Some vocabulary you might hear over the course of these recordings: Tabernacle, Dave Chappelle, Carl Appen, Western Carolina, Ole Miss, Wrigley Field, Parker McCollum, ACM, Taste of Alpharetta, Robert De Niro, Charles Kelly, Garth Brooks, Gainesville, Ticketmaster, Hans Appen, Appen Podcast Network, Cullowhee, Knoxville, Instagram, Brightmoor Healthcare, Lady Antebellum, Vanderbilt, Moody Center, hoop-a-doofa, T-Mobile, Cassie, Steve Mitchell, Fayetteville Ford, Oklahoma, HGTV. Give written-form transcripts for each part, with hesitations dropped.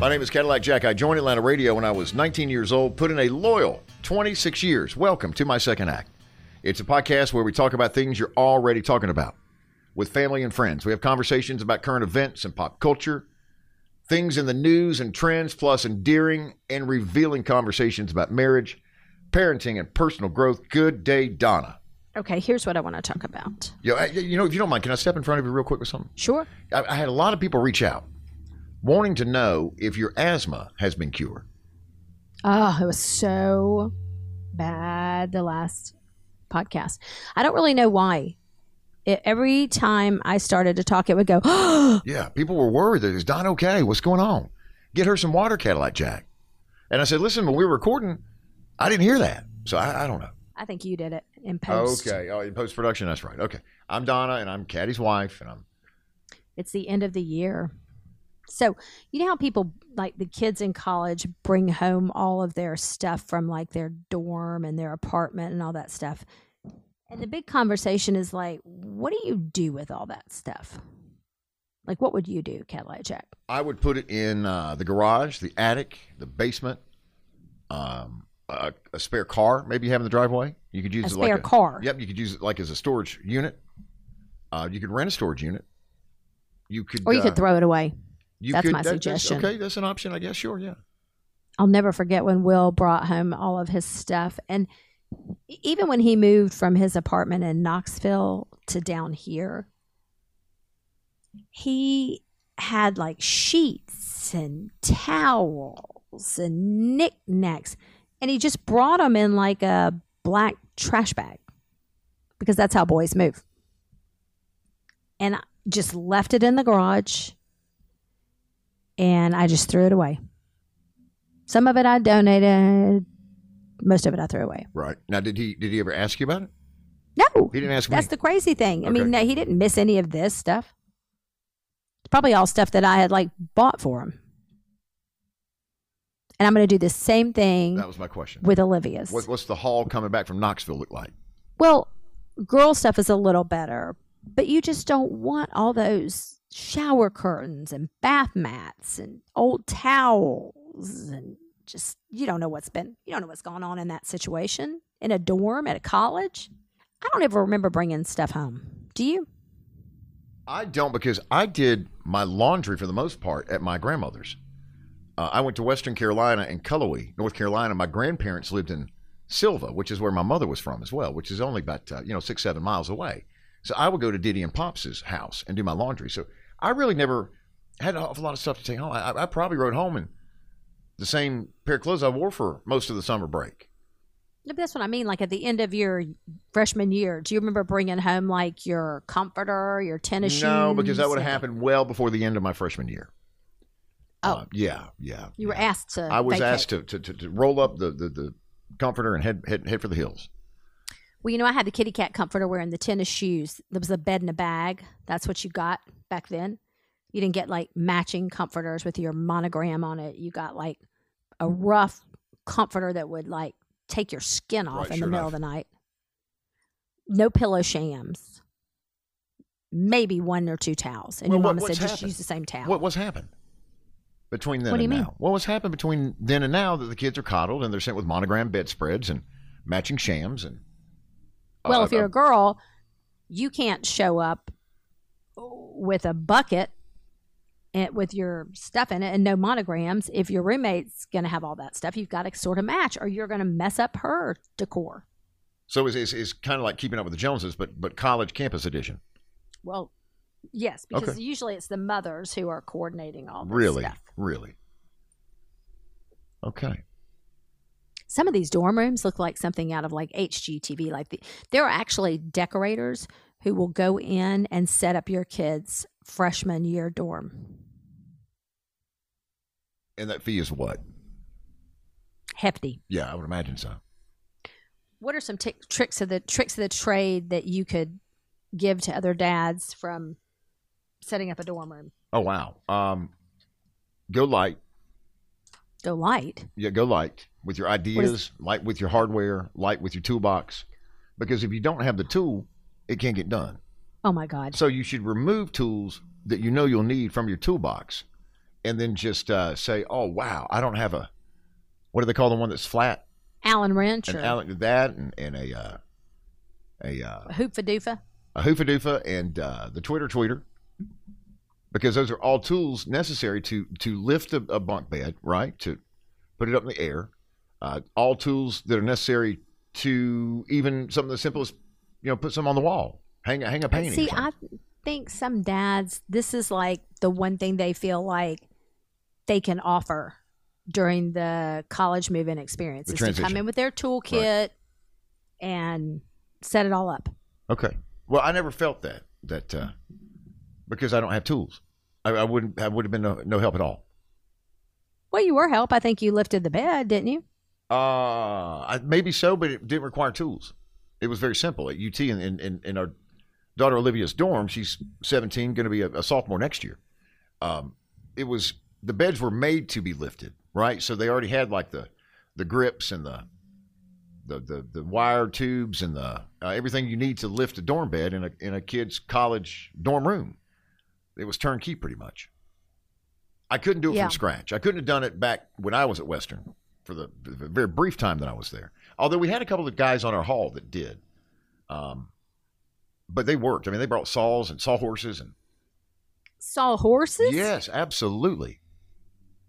My name is Cadillac Jack. I joined Atlanta radio when I was 19 years old, put in a loyal 26 years. Welcome to My Second Act. It's a podcast where we talk about things you're already talking about with family and friends. We have conversations about current events and pop culture, things in the news and trends, plus endearing and revealing conversations about marriage, parenting, and personal growth. Good day, Donna. Okay, here's what I want to talk about. You know, if you don't mind, can I step in front of you real quick with something? Sure. I had a lot of people reach out wanting to know if your asthma has been cured. Oh, it was so bad the last podcast. I don't really know why. Every time I started to talk, it would go, oh! Yeah, people were worried. Is Don okay? What's going on? Get her some water, Cadillac Jack. And I said, listen, when we were recording, I didn't hear that. So I don't know. I think you did it in post. Okay. Oh, in post-production. That's right. Okay. I'm Donna, and I'm Caddy's wife, and I'm... It's the end of the year. So, you know how people, like the kids in college, bring home all of their stuff from, like, their dorm and their apartment and all that stuff? And the big conversation is, like, what do you do with all that stuff? Like, what would you do, Cadillac Jack? I would put it in the garage, the attic, the basement, a spare car, maybe you have in the driveway. You could use a spare car. Yep, you could use it like as a storage unit. You could rent a storage unit. You could, or you could throw it away. That's my suggestion. Okay, that's an option, I guess. Sure, yeah. I'll never forget when Will brought home all of his stuff, and even when he moved from his apartment in Knoxville to down here, he had like sheets and towels and knickknacks. And he just brought them in like a black trash bag because that's how boys move. And I just left it in the garage and I just threw it away. Some of it I donated. Most of it I threw away. Right. Now, did he ever ask you about it? No. He didn't ask me. That's the crazy thing. Okay. I mean, no, he didn't miss any of this stuff. It's probably all stuff that I had like bought for him. And I'm going to do the same thing. That was my question. With Olivia's. What's the haul coming back from Knoxville look like? Well, girl stuff is a little better, but you just don't want all those shower curtains and bath mats and old towels and just, you don't know what's going on in that situation in a dorm at a college. I don't ever remember bringing stuff home. Do you? I don't, because I did my laundry for the most part at my grandmother's. I went to Western Carolina and Cullowhee, North Carolina. My grandparents lived in Silva, which is where my mother was from as well, which is only about, 6-7 miles away. So I would go to Diddy and Pop's house and do my laundry. So I really never had an awful lot of stuff to take home. I probably rode home in the same pair of clothes I wore for most of the summer break. But that's what I mean. Like at the end of your freshman year, do you remember bringing home like your comforter, your tennis shoes? No, because that would have happened well before the end of my freshman year. Oh, yeah. You were asked to. I was asked to roll up the comforter and head for the hills. Well, you know, I had the kitty cat comforter wearing the tennis shoes. There was a bed in a bag. That's what you got back then. You didn't get like matching comforters with your monogram on it. You got like a rough comforter that would like take your skin off in the middle of the night. No pillow shams. Maybe one or two towels. And your mama said just use the same towel. What's happened? Between then and now. Well, what's happened between then and now that the kids are coddled and they're sent with monogram bedspreads and matching shams and. Well, if you're a girl, you can't show up with a bucket and with your stuff in it and no monograms. If your roommate's going to have all that stuff, you've got to sort of match, or you're going to mess up her decor. So it's kind of like Keeping Up with the Joneses, but college campus edition. Well. Yes, because usually it's the mothers who are coordinating all this stuff. Really? Okay. Some of these dorm rooms look like something out of like HGTV. Like there are actually decorators who will go in and set up your kids' freshman year dorm. And that fee is what? Hefty. Yeah, I would imagine so. What are some tricks of the trade that you could give to other dads from setting up a dorm room? Oh, wow. Go light. Go light? Yeah, go light with your ideas, light with your hardware, light with your toolbox. Because if you don't have the tool, it can't get done. Oh, my God. So you should remove tools that you know you'll need from your toolbox and then just say, oh, wow, I don't have a, what do they call the one that's flat? Allen wrench. An Allen, that and a hoop-a-doofa. A hoop-a-doofa and the tweeter-tweeter, because those are all tools necessary to lift a bunk bed, right, to put it up in the air. All tools that are necessary to even some of the simplest, you know, put some on the wall, hang a painting. See, I think some dads, this is like the one thing they feel like they can offer during the college move-in experience is to come in with their toolkit and set it all up. Okay. Well, I never felt that because I don't have tools. I would have been no help at all. Well, you were help. I think you lifted the bed, didn't you? Maybe so, but it didn't require tools. It was very simple. At UT in our daughter Olivia's dorm, she's 17, going to be a sophomore next year. It was, the beds were made to be lifted, right? So they already had like the grips and the wire tubes and the everything you need to lift a dorm bed in a kid's college dorm room. It was turnkey pretty much. I couldn't do it from scratch. I couldn't have done it back when I was at Western for the very brief time that I was there. Although we had a couple of guys on our hall that did. But they worked. I mean, they brought saws and sawhorses. Sawhorses? Yes, absolutely.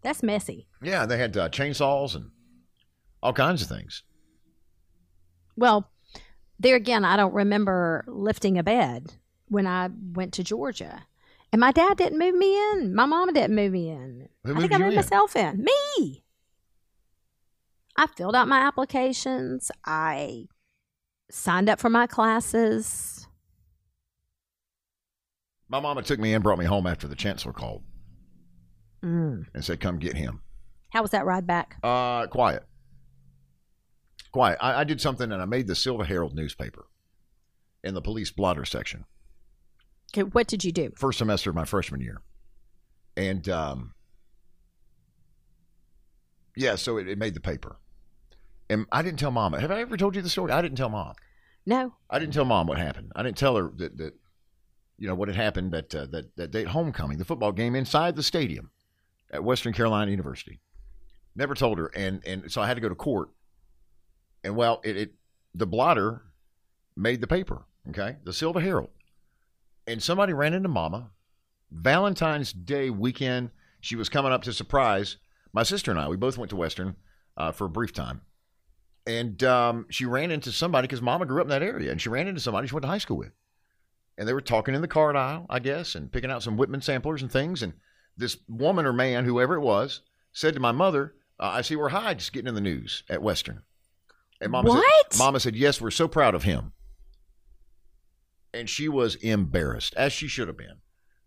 That's messy. Yeah, they had chainsaws and all kinds of things. Well, there again, I don't remember lifting a bed when I went to Georgia. And my dad didn't move me in. My mama didn't move me in. I think I moved myself in. Me! I filled out my applications. I signed up for my classes. My mama took me in, brought me home after the chancellor called and said, come get him. How was that ride back? Quiet. I did something, and I made the Silver Herald newspaper in the police blotter section. Okay, what did you do? First semester of my freshman year. And, so it made the paper. And I didn't tell Mama. Have I ever told you the story? I didn't tell Mom. No. I didn't tell Mom what happened. I didn't tell her that you know, what had happened that day at homecoming, the football game inside the stadium at Western Carolina University. Never told her. And so I had to go to court. And, well, the blotter made the paper, okay, the Silver Herald. And somebody ran into Mama. Valentine's Day weekend, she was coming up to surprise my sister and I. We both went to Western for a brief time. And she ran into somebody because Mama grew up in that area. And she ran into somebody she went to high school with. And they were talking in the card aisle, I guess, and picking out some Whitman samplers and things. And this woman or man, whoever it was, said to my mother, I see where Hyde's getting in the news at Western. And Mama said, yes, we're so proud of him. And she was embarrassed, as she should have been,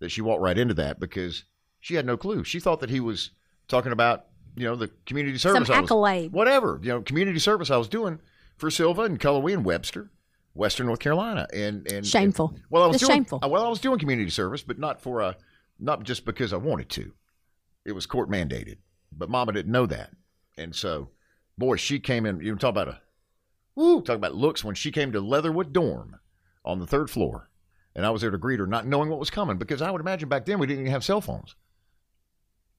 that she walked right into that because she had no clue. She thought that he was talking about, you know, the community service. Some accolade. Whatever, you know, community service I was doing for Silva and Cullowhee and Webster, Western North Carolina. And shameful. And, well, shameful. Well, I was doing community service, but not just because I wanted to. It was court mandated. But Mama didn't know that. And so, boy, she came in. You talk about looks. When she came to Leatherwood Dorm on the third floor, and I was there to greet her, not knowing what was coming, because I would imagine back then we didn't even have cell phones.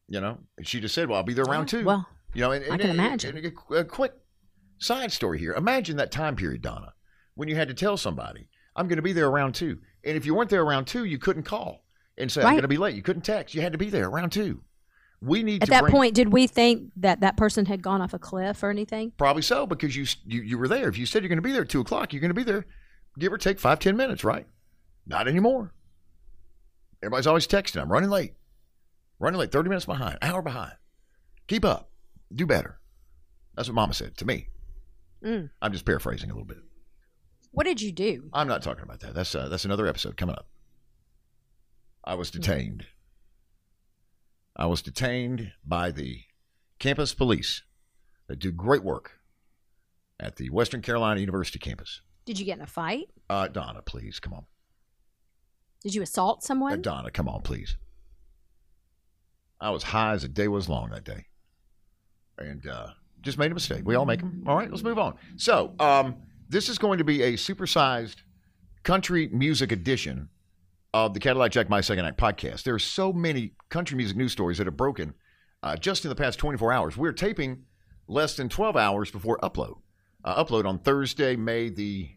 You know, and she just said, well, I'll be there around 2. Well, you know, and I can imagine. And a quick side story here. Imagine that time period, Donna, when you had to tell somebody, I'm going to be there around 2. And if you weren't there around 2, you couldn't call and say, I'm going to be late. You couldn't text. You had to be there around 2. We need at to that bring, point, did we think that person had gone off a cliff or anything? Probably so, because you were there. If you said you're going to be there at 2 o'clock, you're going to be there. Give or take 5-10 minutes, right? Not anymore. Everybody's always texting. I'm running late. 30 minutes behind. Hour behind. Keep up. Do better. That's what Mama said to me. I'm just paraphrasing a little bit. What did you do? I'm not talking about that. That's another episode coming up. I was detained. I was detained by the campus police that do great work at the Western Carolina University campus. Did you get in a fight? Donna, please, come on. Did you assault someone? Donna, come on, please. I was high as the day was long that day. And just made a mistake. We all make them. All right, let's move on. So, this is going to be a supersized country music edition of the Cadillac Jack My Second Act podcast. There are so many country music news stories that have broken just in the past 24 hours. We're taping less than 12 hours before upload. Upload on Thursday, May the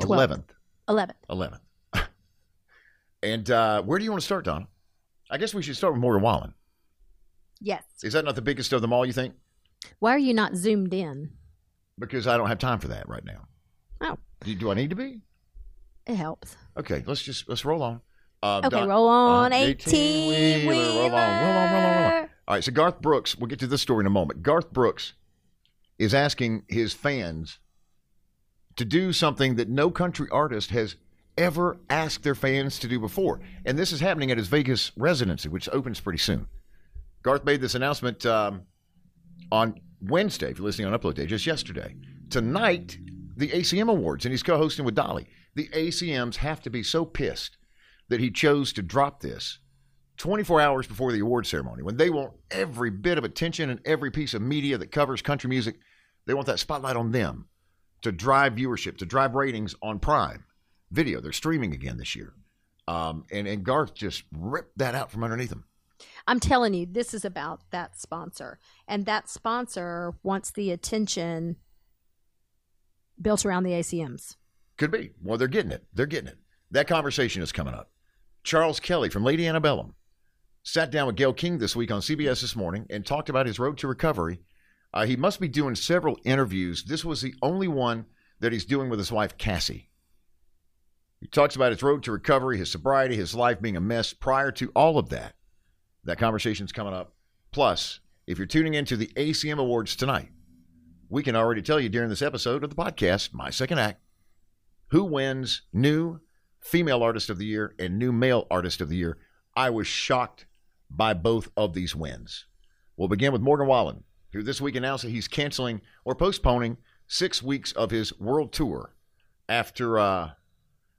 11th. 11th. And where do you want to start, Donna? I guess we should start with Morgan Wallen. Yes. Is that not the biggest of them all, you think? Why are you not zoomed in? Because I don't have time for that right now. Oh. Do I need to be? It helps. Okay, let's roll on. Roll on. 18 wheeler. Roll on. All right, so Garth Brooks, we'll get to this story in a moment. Garth Brooks is asking his fans to do something that no country artist has ever asked their fans to do before. And this is happening at his Vegas residency, which opens pretty soon. Garth made this announcement on Wednesday, if you're listening on upload day, just yesterday. Tonight, the ACM Awards, and he's co-hosting with Dolly. The ACMs have to be so pissed that he chose to drop this 24 hours before the award ceremony, when they want every bit of attention and every piece of media that covers country music. They want that spotlight on them to drive viewership, to drive ratings on Prime Video. They're streaming again this year. And Garth just ripped that out from underneath him. I'm telling you, this is about that sponsor. And that sponsor wants the attention built around the ACMs. Could be. Well, they're getting it. They're getting it. That conversation is coming up. Charles Kelly from Lady Antebellum sat down with Gayle King this week on CBS This Morning and talked about his road to recovery. He must be doing several interviews. This was the only one that he's doing with his wife, Cassie. He talks about his road to recovery, his sobriety, his life being a mess prior to all of that. That conversation's coming up. Plus, if you're tuning into the ACM Awards tonight, we can already tell you during this episode of the podcast, My Second Act, who wins New Female Artist of the Year and New Male Artist of the Year. I was shocked by both of these wins. We'll begin with Morgan Wallen, who this week announced that he's canceling or postponing 6 weeks of his world tour after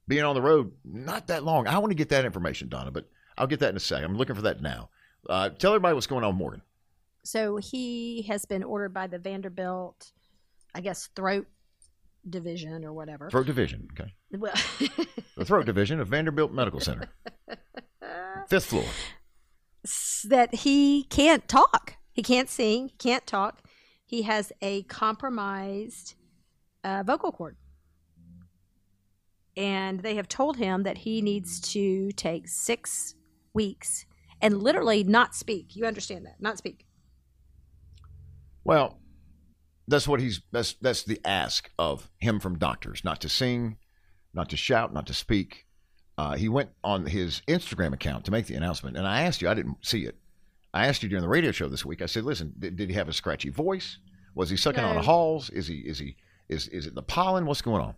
being on the road not that long. I want to get that information, Donna, but I'll get that in a second. I'm looking for that now. Tell everybody what's going on with Morgan. So he has been ordered by the Vanderbilt, I guess, throat division or whatever. Throat division, okay. Well, the throat division of Vanderbilt Medical Center. 5th floor. That he can't talk. He can't sing. He can't talk. He has a compromised vocal cord. And they have told him that he needs to take 6 weeks and literally not speak. You understand that? Not speak. Well, that's the ask of him from doctors, not to sing, not to shout, not to speak. He went on his Instagram account to make the announcement, and I asked you, I didn't see it. I asked you during the radio show this week. I said, "Listen, did he have a scratchy voice? Was he sucking on the halls? Is it the pollen? What's going on?"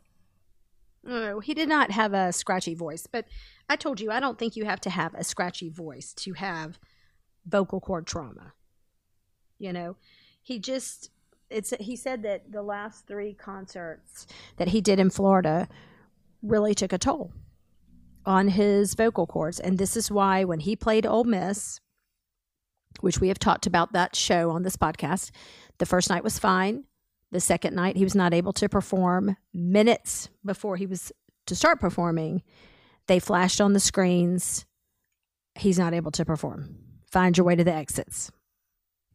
No, he did not have a scratchy voice, but I told you I don't think you have to have a scratchy voice to have vocal cord trauma. You know. He said that the last 3 concerts that he did in Florida really took a toll on his vocal cords. And this is why when he played Ole Miss, which we have talked about that show on this podcast, the first night was fine. The second night he was not able to perform. Minutes before he was to start performing, they flashed on the screens, he's not able to perform. Find your way to the exits.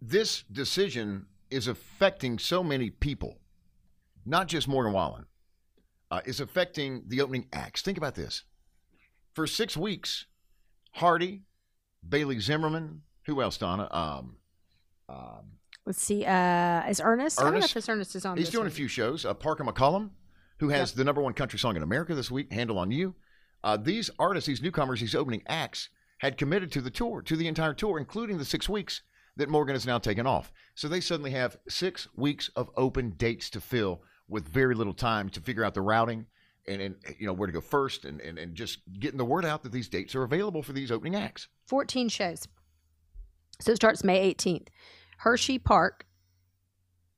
This decision is affecting so many people, not just Morgan Wallen. It's affecting the opening acts. Think about this. For 6 weeks, Hardy, Bailey Zimmerman, who else, Donna? Let's see. Is Ernest? I don't know if Ernest is on this. He's doing a few shows. Parker McCollum, who has the number 1 country song in America this week, Handle on You. These artists, these newcomers, these opening acts, had committed to the tour, to the entire tour, including the 6 weeks that Morgan has now taken off. So they suddenly have 6 weeks of open dates to fill with very little time to figure out the routing and you know, where to go first and just getting the word out that these dates are available for these opening acts. 14 shows. So it starts May 18th. Hershey Park,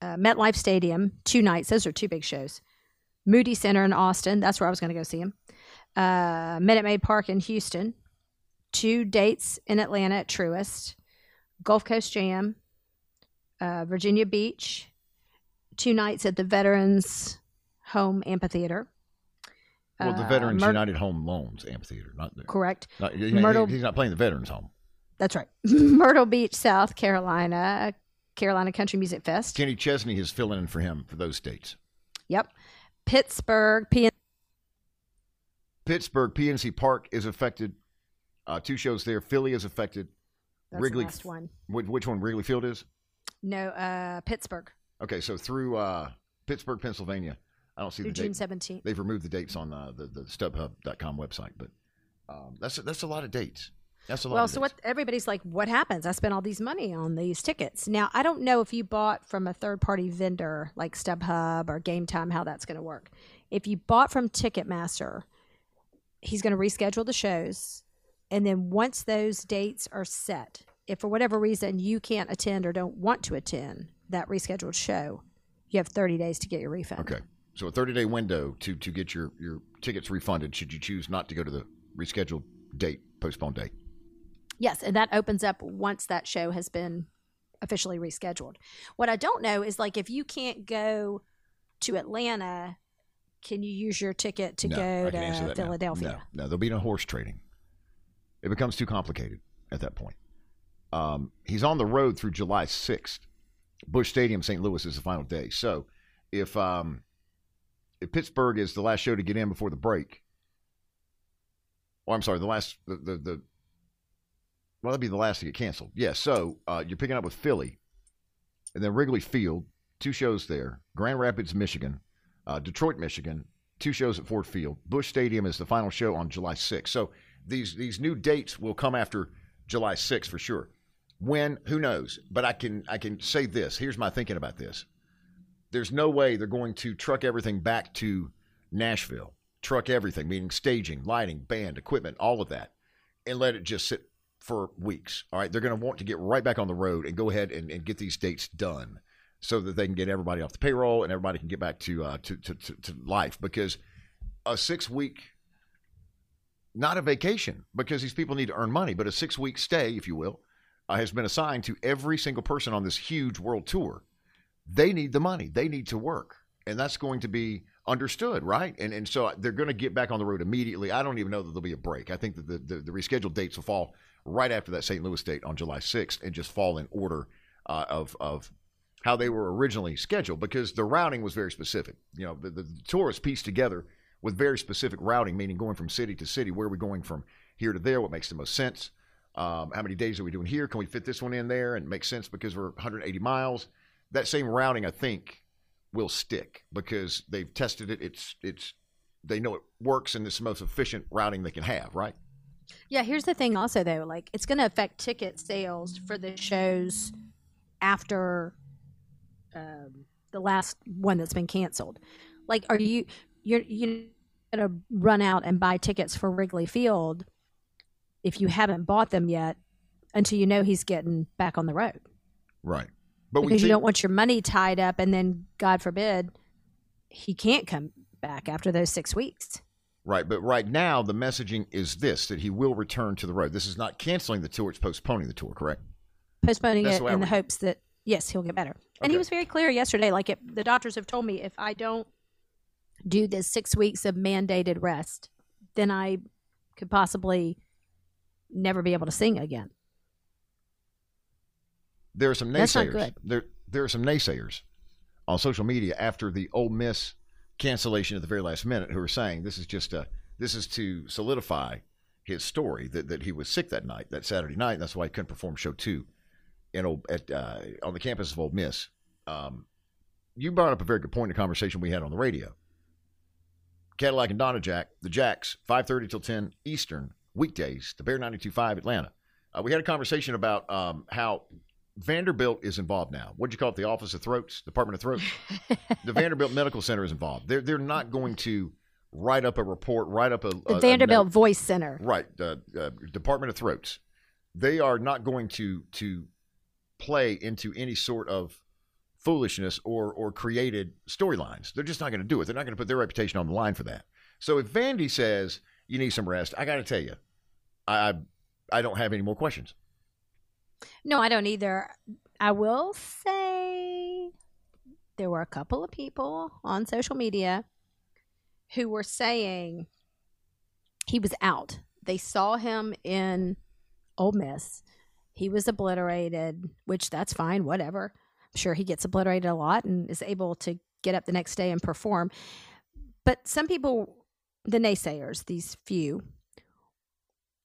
MetLife Stadium, 2 nights. Those are 2 big shows. Moody Center in Austin. That's where I was going to go see him. Minute Maid Park in Houston. 2 dates in Atlanta at Truist. Gulf Coast Jam, Virginia Beach, 2 nights at the Veterans Home Amphitheater, Well, the Veterans United Home Loans Amphitheater, not there. Correct. He's not playing the Veterans Home. That's right. Myrtle Beach, South Carolina, Carolina Country Music Fest. Kenny Chesney is filling in for him for those states. Yep. Pittsburgh, PNC Park is affected. Two shows there. Philly is affected. That's Wrigley, the last one. Which one? Wrigley Field is? No, Pittsburgh. Okay, so through Pittsburgh, Pennsylvania. I don't see the date. June 17th. They've removed the dates on the StubHub.com website, but that's a lot of dates. That's a lot. Well, so what everybody's like, what happens? I spent all these money on these tickets. Now, I don't know if you bought from a third-party vendor like StubHub or Game Time, how that's going to work. If you bought from Ticketmaster, he's going to reschedule the shows, and then once those dates are set, if for whatever reason you can't attend or don't want to attend that rescheduled show, you have 30 days to get your refund. Okay. So a 30-day window to get your tickets refunded should you choose not to go to the rescheduled date, postponed date. Yes, and that opens up once that show has been officially rescheduled. What I don't know is, like, if you can't go to Atlanta, can you use your ticket to go to Philadelphia? No, there'll be no horse trading. It becomes too complicated at that point. He's on the road through July 6th. Busch Stadium, St. Louis, is the final day. So if Pittsburgh is the last show to get in before the break, or I'm sorry, that'd be the last to get canceled. Yes, yeah, so you're picking up with Philly, and then Wrigley Field, two shows there. Grand Rapids, Michigan, Detroit, Michigan, two shows at Ford Field. Busch Stadium is the final show on July 6th. So these new dates will come after July 6th for sure. When? Who knows? But I can say this. Here's my thinking about this. There's no way they're going to truck everything back to Nashville. Truck everything, meaning staging, lighting, band, equipment, all of that, and let it just sit for weeks. All right, they're going to want to get right back on the road and go ahead and get these dates done so that they can get everybody off the payroll and everybody can get back to life, because a 6-week, not a vacation, because these people need to earn money, but a 6-week stay, if you will, has been assigned to every single person on this huge world tour. They need the money. They need to work. And that's going to be understood, right? And so they're going to get back on the road immediately. I don't even know that there'll be a break. I think that the rescheduled dates will fall right after that St. Louis date on July 6th and just fall in order of how they were originally scheduled, because the routing was very specific. You know, the tour is pieced together with very specific routing, meaning going from city to city. Where are we going from here to there? What makes the most sense? How many days are we doing here? Can we fit this one in there? And it makes sense because we're 180 miles. That same routing, I think, will stick because they've tested it. They know it works, and it's the most efficient routing they can have, right? Yeah, here's the thing also, though. Like, it's going to affect ticket sales for the shows after the last one that's been canceled. Like, are you're going to run out and buy tickets for Wrigley Field if you haven't bought them yet until you know he's getting back on the road? Right. But because you don't want your money tied up, and then, God forbid, he can't come back after those 6 weeks. Right, but right now the messaging is this, that he will return to the road. This is not canceling the tour, it's postponing the tour, correct? Postponing it in the hopes that, yes, he'll get better. Okay. And he was very clear yesterday, like, the doctors have told me, if I don't do this 6 weeks of mandated rest, then I could possibly never be able to sing again. There are some naysayers. There are some naysayers on social media after the Ole Miss cancellation at the very last minute who are saying this is to solidify his story that he was sick that Saturday night, and that's why he couldn't perform show 2 on the campus of Ole Miss. You brought up a very good point in a conversation we had on the radio. Cadillac and Donna Jack, the Jacks, 5:30 till 10 Eastern weekdays, the Bear 92.5 Atlanta. We had a conversation about how Vanderbilt is involved now. What'd you call it? The Office of Throats, Department of Throats. The Vanderbilt Medical Center is involved. They're not going to write up a report, write up the Vanderbilt Voice Center. Right, Department of Throats. They are not going to play into any sort of foolishness or created storylines. They're just not going to do it. They're not going to put their reputation on the line for that. So if Vandy says you need some rest, I got to tell you, I don't have any more questions. No, I don't either. I will say there were a couple of people on social media who were saying he was out. They saw him in Ole Miss. He was obliterated, which that's fine, whatever. I'm sure he gets obliterated a lot and is able to get up the next day and perform. But some people, the naysayers, these few,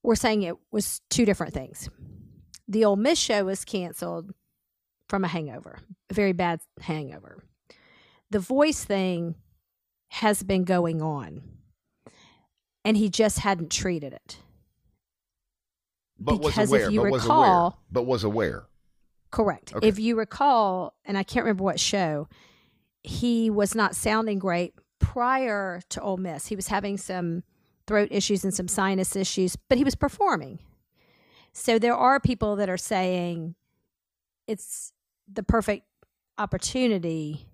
were saying it was two different things. The Ole Miss show was canceled from a hangover, a very bad hangover. The voice thing has been going on, and he just hadn't treated it. But because was aware, if you recall, but was aware. Correct. Okay. If you recall, and I can't remember what show, he was not sounding great prior to Ole Miss. He was having some throat issues and some sinus issues, but he was performing. So there are people that are saying it's the perfect opportunity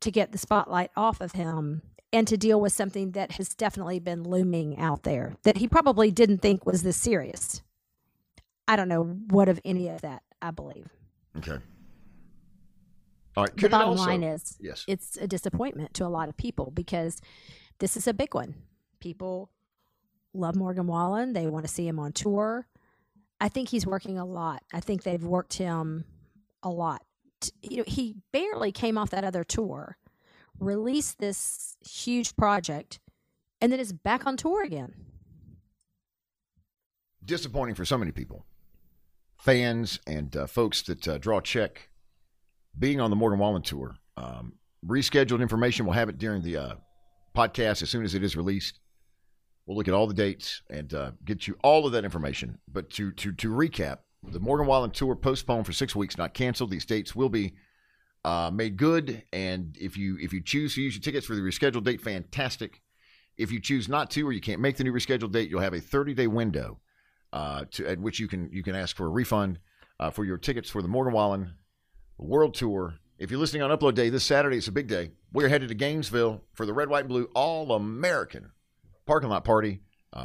to get the spotlight off of him and to deal with something that has definitely been looming out there that he probably didn't think was this serious. I don't know what of any of that, I believe. Okay. All right. The bottom line is, yes, it's a disappointment to a lot of people because this is a big one. People love Morgan Wallen. They want to see him on tour. I think he's working a lot. I think they've worked him a lot. You know, he barely came off that other tour, released this huge project, and then is back on tour again. Disappointing for so many people, fans and folks that draw a check. Being on the Morgan Wallen tour, rescheduled information. We'll have it during the podcast as soon as it is released. We'll look at all the dates and get you all of that information. But to recap, the Morgan Wallen tour postponed for 6 weeks, not canceled. These dates will be made good. And if you choose to use your tickets for the rescheduled date, fantastic. If you choose not to, or you can't make the new rescheduled date, you'll have a 30-day window at which you can ask for a refund for your tickets for the Morgan Wallen World Tour. If you're listening on Upload Day this Saturday, it's a big day. We're headed to Gainesville for the Red, White, and Blue All-American Parking Lot Party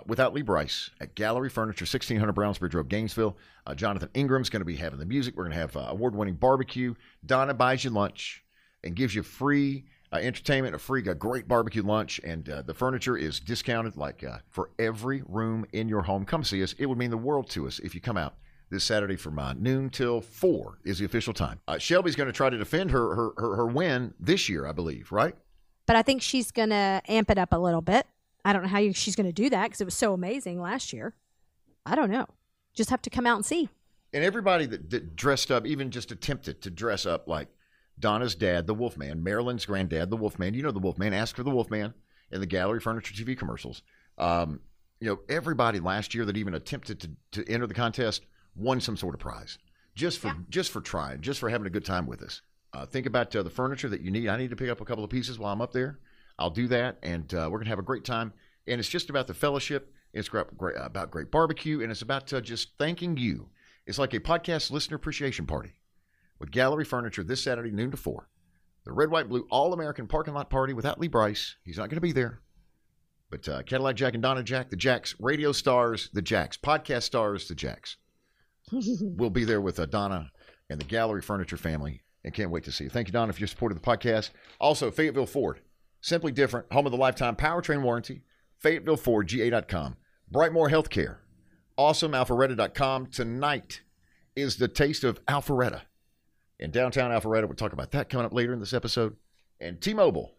without Lee Bryce at Gallery Furniture, 1600 Brownsbridge Road, Gainesville. Jonathan Ingram's going to be having the music. We're going to have award-winning barbecue. Donna buys you lunch and gives you free entertainment, a great barbecue lunch, and the furniture is discounted like for every room in your home. Come see us. It would mean the world to us if you come out this Saturday from noon till 4 is the official time. Shelby's going to try to defend her win this year, I believe, right? But I think she's going to amp it up a little bit. I don't know how she's going to do that because it was so amazing last year. I don't know. Just have to come out and see. And everybody that dressed up, even just attempted to dress up like Donna's dad, the Wolfman, Marilyn's granddad, the Wolfman. You know the Wolfman. Ask for the Wolfman in the Gallery Furniture TV commercials. You know, everybody last year that even attempted to enter the contest won some sort of prize just for trying, just for having a good time with us. Think about the furniture that you need. I need to pick up a couple of pieces while I'm up there. I'll do that, and we're going to have a great time. And it's just about the fellowship. It's about great barbecue, and it's about just thanking you. It's like a podcast listener appreciation party with Gallery Furniture this Saturday, noon to 4. The Red, White, Blue All-American Parking Lot Party without Lee Bryce. He's not going to be there. But Cadillac Jack and Donna Jack, the Jacks, radio stars, the Jacks, podcast stars, the Jacks. We'll be there with Donna and the Gallery Furniture family, and can't wait to see you. Thank you, Donna, for your support of the podcast. Also, Fayetteville Ford. Simply different, home of the lifetime powertrain warranty, Fayetteville Ford, GA.com. Brightmoor Healthcare, awesomealpharetta.com. Tonight is the Taste of Alpharetta in downtown Alpharetta. We'll talk about that coming up later in this episode. And T-Mobile,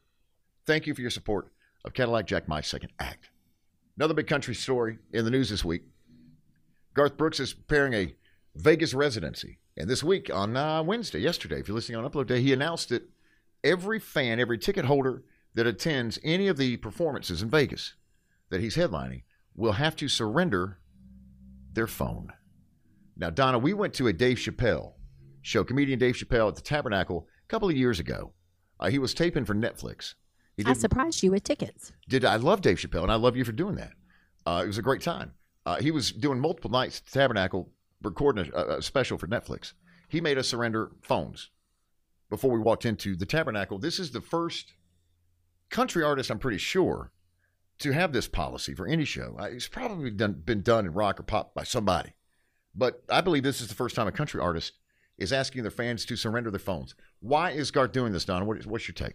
thank you for your support of Cadillac Jack, My Second Act. Another big country story in the news this week. Garth Brooks is preparing a Vegas residency. And this week on Wednesday, yesterday, if you're listening on Upload Day, he announced that every fan, every ticket holder that attends any of the performances in Vegas that he's headlining will have to surrender their phone. Now, Donna, we went to a Dave Chappelle show, comedian Dave Chappelle at the Tabernacle a couple of years ago. He was taping for Netflix. I surprised you with tickets. I love Dave Chappelle, and I love you for doing that. It was a great time. He was doing multiple nights at the Tabernacle, recording a special for Netflix. He made us surrender phones before we walked into the Tabernacle. This is the first country artist, I'm pretty sure, to have this policy for any show. It's probably been done in rock or pop by somebody. But I believe this is the first time a country artist is asking their fans to surrender their phones. Why is Garth doing this, Donna? What's your take?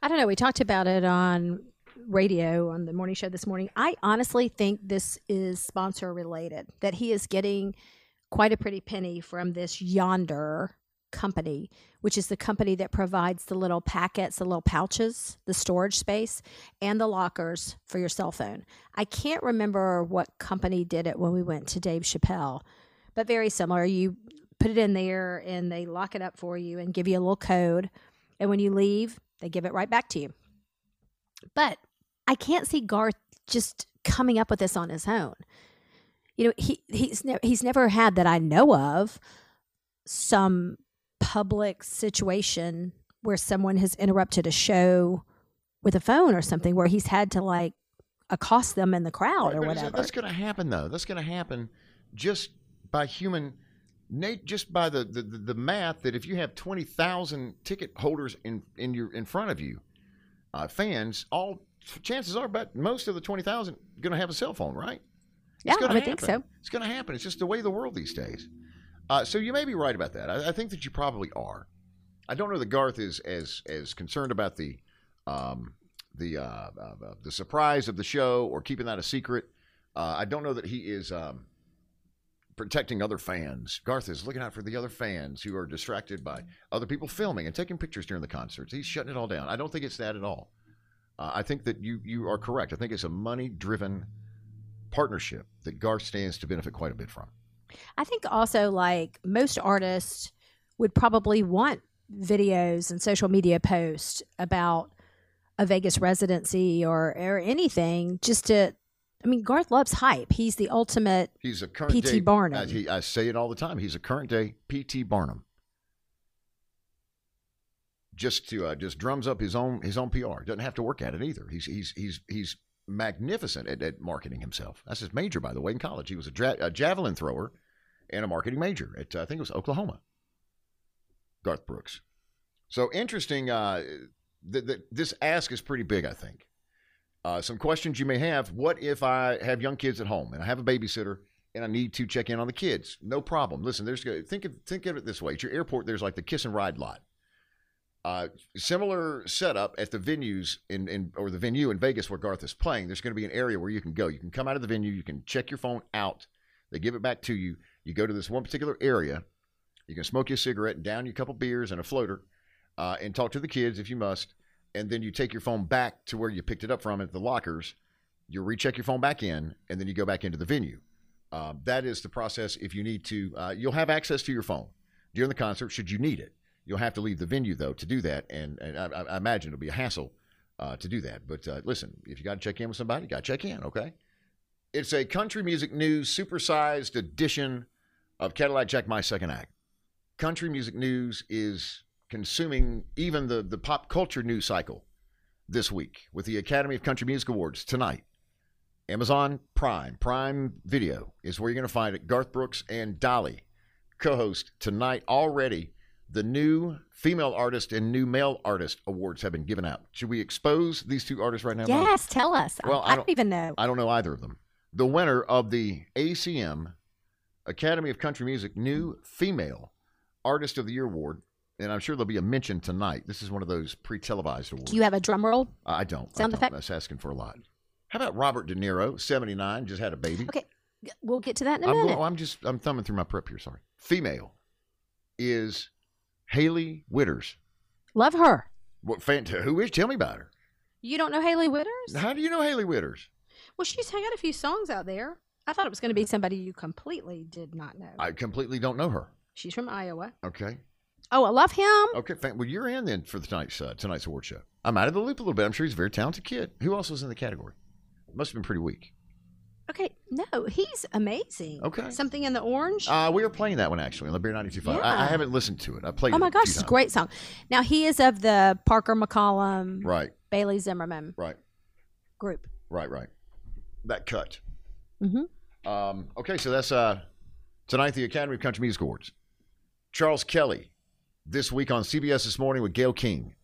I don't know. We talked about it on radio on the morning show this morning. I honestly think this is sponsor related, that he is getting quite a pretty penny from this Yonder company, which is the company that provides the little packets, the little pouches, the storage space, and the lockers for your cell phone. I can't remember what company did it when we went to Dave Chappelle, but very similar. You put it in there and they lock it up for you and give you a little code. And when you leave, they give it right back to you. But I can't see Garth just coming up with this on his own. You know, he's never had, that I know of, some public situation where someone has interrupted a show with a phone or something, where he's had to like accost them in the crowd or whatever. That's going to happen though. That's going to happen just by human nature, just by the math that if you have 20,000 ticket holders in front of you, fans, all chances are, but most of the 20,000 going to have a cell phone, right? Yeah, I would think so. It's going to happen. It's just the way of the world these days. So you may be right about that. I think that you probably are. I don't know that Garth is as concerned about the surprise of the show or keeping that a secret. I don't know that he is protecting other fans. Garth is looking out for the other fans who are distracted by other people filming and taking pictures during the concerts. He's shutting it all down. I don't think it's that at all. I think that you are correct. I think it's a money-driven partnership that Garth stands to benefit quite a bit from. I think also, like, most artists would probably want videos and social media posts about a Vegas residency or anything, just to, I mean, Garth loves hype. He's the ultimate P.T. Barnum. I say it all the time. He's a current day P.T. Barnum. Just drums up his own PR. Doesn't have to work at it either. He's magnificent at marketing himself. That's his major, by the way. In college, he was a javelin thrower and a marketing major at I think it was Oklahoma. Garth Brooks. So interesting. This ask is pretty big, I think. Some questions you may have. What if I have young kids at home and I have a babysitter and I need to check in on the kids? No problem. Listen, think of it this way. At your airport, there's like the kiss and ride lot. Similar setup at the venues or the venue in Vegas where Garth is playing. There's going to be an area where you can go. You can come out of the venue. You can check your phone out. They give it back to you. You go to this one particular area. You can smoke your cigarette, down your couple beers and a floater, and talk to the kids if you must. And then you take your phone back to where you picked it up from at the lockers. You recheck your phone back in, and then you go back into the venue. That is the process if you need to. You'll have access to your phone during the concert should you need it. You'll have to leave the venue, though, to do that, and I imagine it'll be a hassle to do that. But listen, if you got to check in with somebody, you got to check in, okay? It's a country music news supersized edition of Cadillac Jack, My Second Act. Country music news is consuming even the pop culture news cycle this week with the Academy of Country Music Awards tonight. Amazon Prime Video is where you're going to find it. Garth Brooks and Dolly co-host tonight. Already, the new female artist and new male artist awards have been given out. Should we expose these two artists right now? Yes, tell us. Well, I don't even know. I don't know either of them. The winner of the ACM, Academy of Country Music New Female Artist of the Year Award, and I'm sure there'll be a mention tonight. This is one of those pre-televised awards. Do you have a drum roll? I don't. Sound effect? That's asking for a lot. How about Robert De Niro, 79, just had a baby? Okay, we'll get to that in a minute. I'm thumbing through my prep here, sorry. Female is Haley Witters. Love her. What fan? Who is? Tell me about her. You don't know Haley Witters? How do you know Haley Witters? Well, she's had a few songs out there. I thought it was going to be somebody you completely did not know. I completely don't know her. She's from Iowa. Okay. Oh, I love him. Okay. Well, you're in then for tonight's award show. I'm out of the loop a little bit. I'm sure he's a very talented kid. Who else was in the category? Must have been pretty weak. Okay, no, he's amazing. Okay. Something in the Orange? We were playing that one, actually, on the Beer 92.5. Yeah. I haven't listened to it. I played it. Oh, my gosh, it's a great song. Now, he is of the Parker McCollum, right, Bailey Zimmerman group. Right. That cut. Mm-hmm. Okay, so that's tonight, the Academy of Country Music Awards. Charles Kelly, this week on CBS This Morning with Gayle King.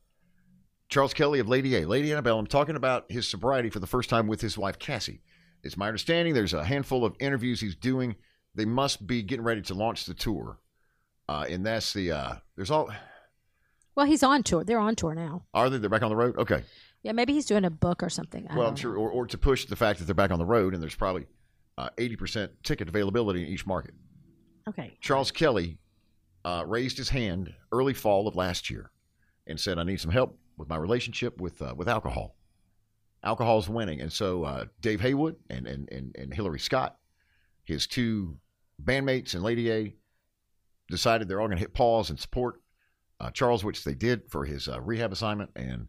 Charles Kelly of Lady Antebellum, talking about his sobriety for the first time with his wife, Cassie. It's my understanding there's a handful of interviews he's doing. They must be getting ready to launch the tour. And that's the, there's all. Well, he's on tour. They're on tour now. Are they? They're back on the road? Okay. Yeah, maybe he's doing a book or something. Well, I'm sure, or to push the fact that they're back on the road, and there's probably 80% ticket availability in each market. Okay. Charles Kelly raised his hand early fall of last year and said, I need some help with my relationship with alcohol. Alcohol's winning. And so Dave Haywood and Hillary Scott, his two bandmates and Lady A, decided they're all going to hit pause and support Charles, which they did for his rehab assignment. And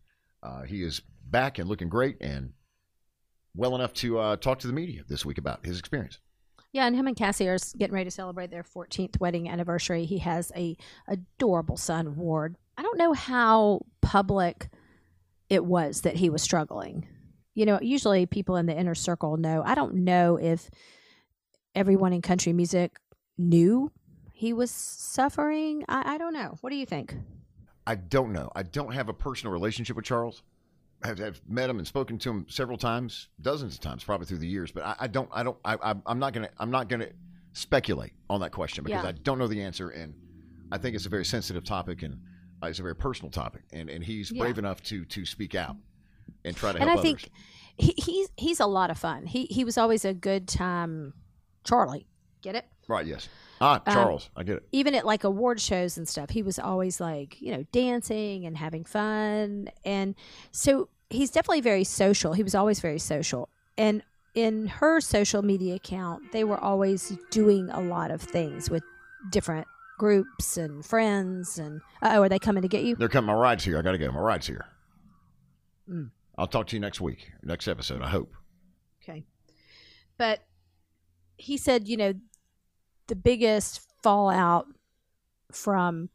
he is back and looking great and well enough to talk to the media this week about his experience. Yeah, and him and Cassie are getting ready to celebrate their 14th wedding anniversary. He has a adorable son, Ward. I don't know how public it was that he was struggling. You know, usually people in the inner circle know. I don't know if everyone in country music knew he was suffering. I don't know. What do you think? I don't know. I don't have a personal relationship with Charles. I've met him and spoken to him several times, dozens of times, probably through the years. But I'm not gonna speculate on that question because I don't know the answer, and I think it's a very sensitive topic and it's a very personal topic. And he's brave enough to speak out and try to help others. And I think he's a lot of fun. He was always a good time, Charlie. Get it? Right. Yes. Charles, I get it. Even at like award shows and stuff, he was always like, you know, dancing and having fun. And so he's definitely very social. He was always very social. And in her social media account, they were always doing a lot of things with different groups and friends. And oh, are they coming to get you? They're coming. My ride's here. I got to get them. My ride's here. Mm. I'll talk to you next week, next episode, I hope. Okay. But he said, you know, the biggest fallout from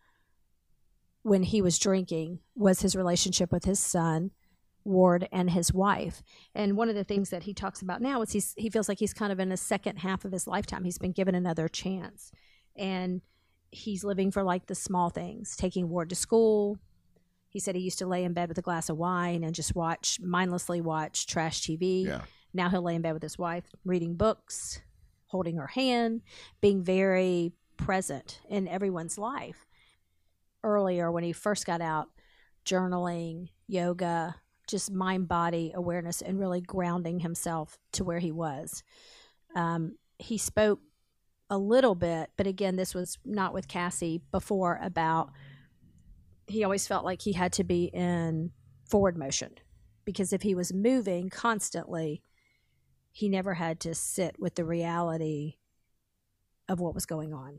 when he was drinking was his relationship with his son, Ward, and his wife. And one of the things that he talks about now is he feels like he's kind of in the second half of his lifetime. He's been given another chance. And he's living for, like, the small things, taking Ward to school. He said he used to lay in bed with a glass of wine and just mindlessly watch trash TV. Yeah. Now he'll lay in bed with his wife, reading books, holding her hand, being very present in everyone's life. Earlier, when he first got out, journaling, yoga, just mind-body awareness and really grounding himself to where he was. He spoke a little bit, but again, this was not with Cassie before, about he always felt like he had to be in forward motion because if he was moving constantly, he never had to sit with the reality of what was going on.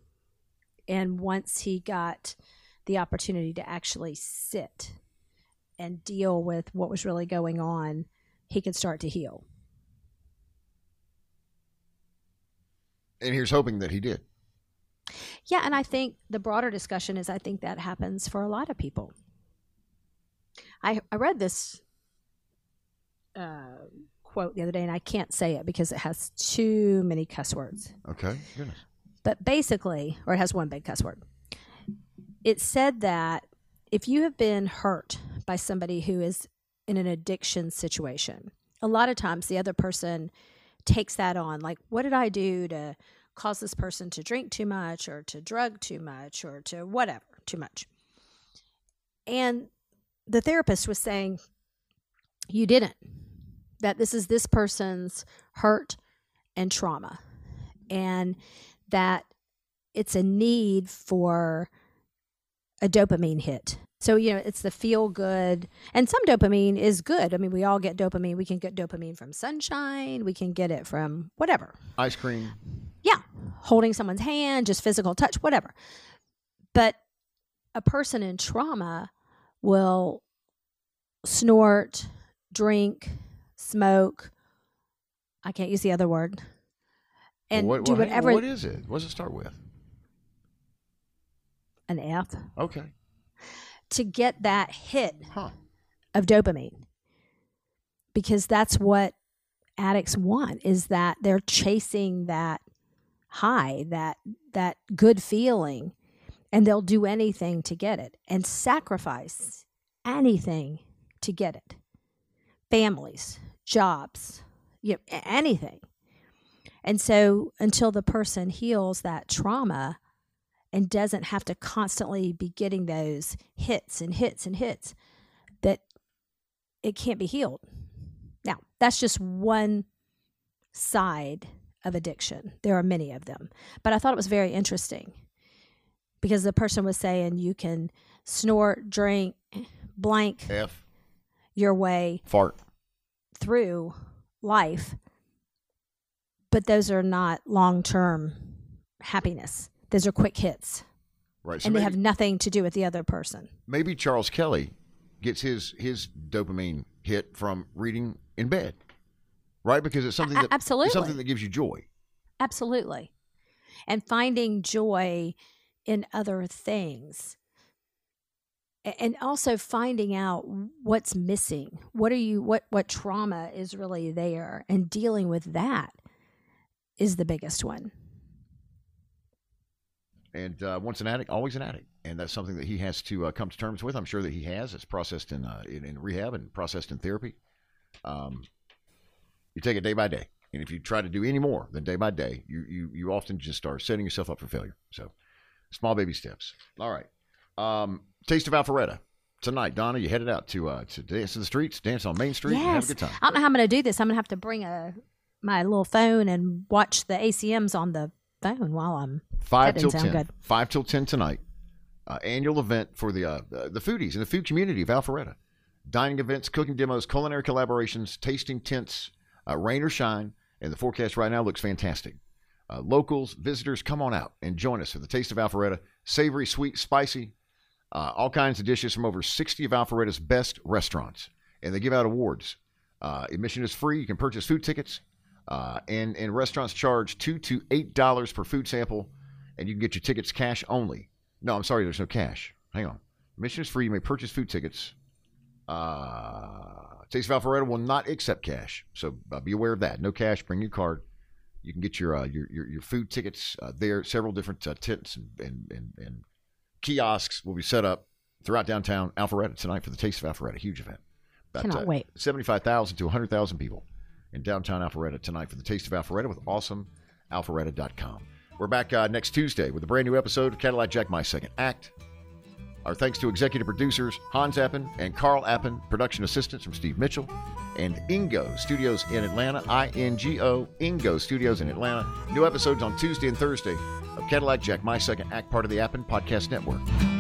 And once he got the opportunity to actually sit and deal with what was really going on, he could start to heal. And here's hoping that he did. Yeah, and I think the broader discussion is I think that happens for a lot of people. I read this quote the other day, and I can't say it because it has too many cuss words. Okay. Goodness. But basically, or it has one big cuss word. It said that if you have been hurt by somebody who is in an addiction situation, a lot of times the other person takes that on. Like, what did I do to cause this person to drink too much or to drug too much or to whatever too much? And the therapist was saying, you didn't. That this is this person's hurt and trauma, and that it's a need for a dopamine hit. So, you know, it's the feel good, and some dopamine is good. I mean, we all get dopamine. We can get dopamine from sunshine. We can get it from whatever. Ice cream. Yeah. Holding someone's hand, just physical touch, whatever. But a person in trauma will snort, drink, smoke. I can't use the other word. And do whatever. What is it? What does it start with? An F. Okay. To get that hit of dopamine, because that's what addicts want, is that they're chasing that high, that good feeling, and they'll do anything to get it and sacrifice anything to get it. Families, jobs, you know, anything. And so until the person heals that trauma and doesn't have to constantly be getting those hits and hits and hits, that it can't be healed. Now, that's just one side of addiction. There are many of them. But I thought it was very interesting because the person was saying you can snort, drink, blank your way through life, but those are not long-term happiness. Those are quick hits. Right. So and they have nothing to do with the other person. Maybe Charles Kelly gets his dopamine hit from reading in bed, right? Because it's something that it's something that gives you joy. Absolutely. And finding joy in other things. And also finding out what's missing. What are you what trauma is really there, and dealing with that is the biggest one. And once an addict, always an addict. And that's something that he has to come to terms with. I'm sure that he has. It's processed in rehab and processed in therapy. You take it day by day. And if you try to do any more than day by day, you often just start setting yourself up for failure. So small baby steps. All right. Taste of Alpharetta. Tonight, Donna, you headed out to dance in the streets, dance on Main Street, yes. And have a good time. I don't know how I'm going to do this. I'm going to have to bring my little phone and watch the ACMs on the phone while I'm 5 till 10. Good. 5 till 10 tonight. Annual event for the foodies and the food community of Alpharetta. Dining events, cooking demos, culinary collaborations, tasting tents, rain or shine, and the forecast right now looks fantastic. Locals, visitors, come on out and join us for the Taste of Alpharetta. Savory, sweet, spicy, all kinds of dishes from over 60 of Alpharetta's best restaurants, and they give out awards. Admission is free. You can purchase food tickets. And restaurants charge $2 to $8 per food sample, and you can get your tickets cash only. No, I'm sorry, there's no cash. Hang on. Admission is free. You may purchase food tickets. Taste of Alpharetta will not accept cash, so be aware of that. No cash. Bring your card. You can get your food tickets there. Several different tents and kiosks will be set up throughout downtown Alpharetta tonight for the Taste of Alpharetta. Huge event. About, cannot wait. 75,000 to 100,000 people in downtown Alpharetta tonight for the Taste of Alpharetta with awesomealpharetta.com. We're back next Tuesday with a brand new episode of Cadillac Jack, My Second Act. Our thanks to executive producers Hans Appen and Carl Appen, production assistance from Steve Mitchell, and Ingo Studios in Atlanta, I-N-G-O, Ingo Studios in Atlanta. New episodes on Tuesday and Thursday of Cadillac Jack, My Second Act, part of the Appen Podcast Network.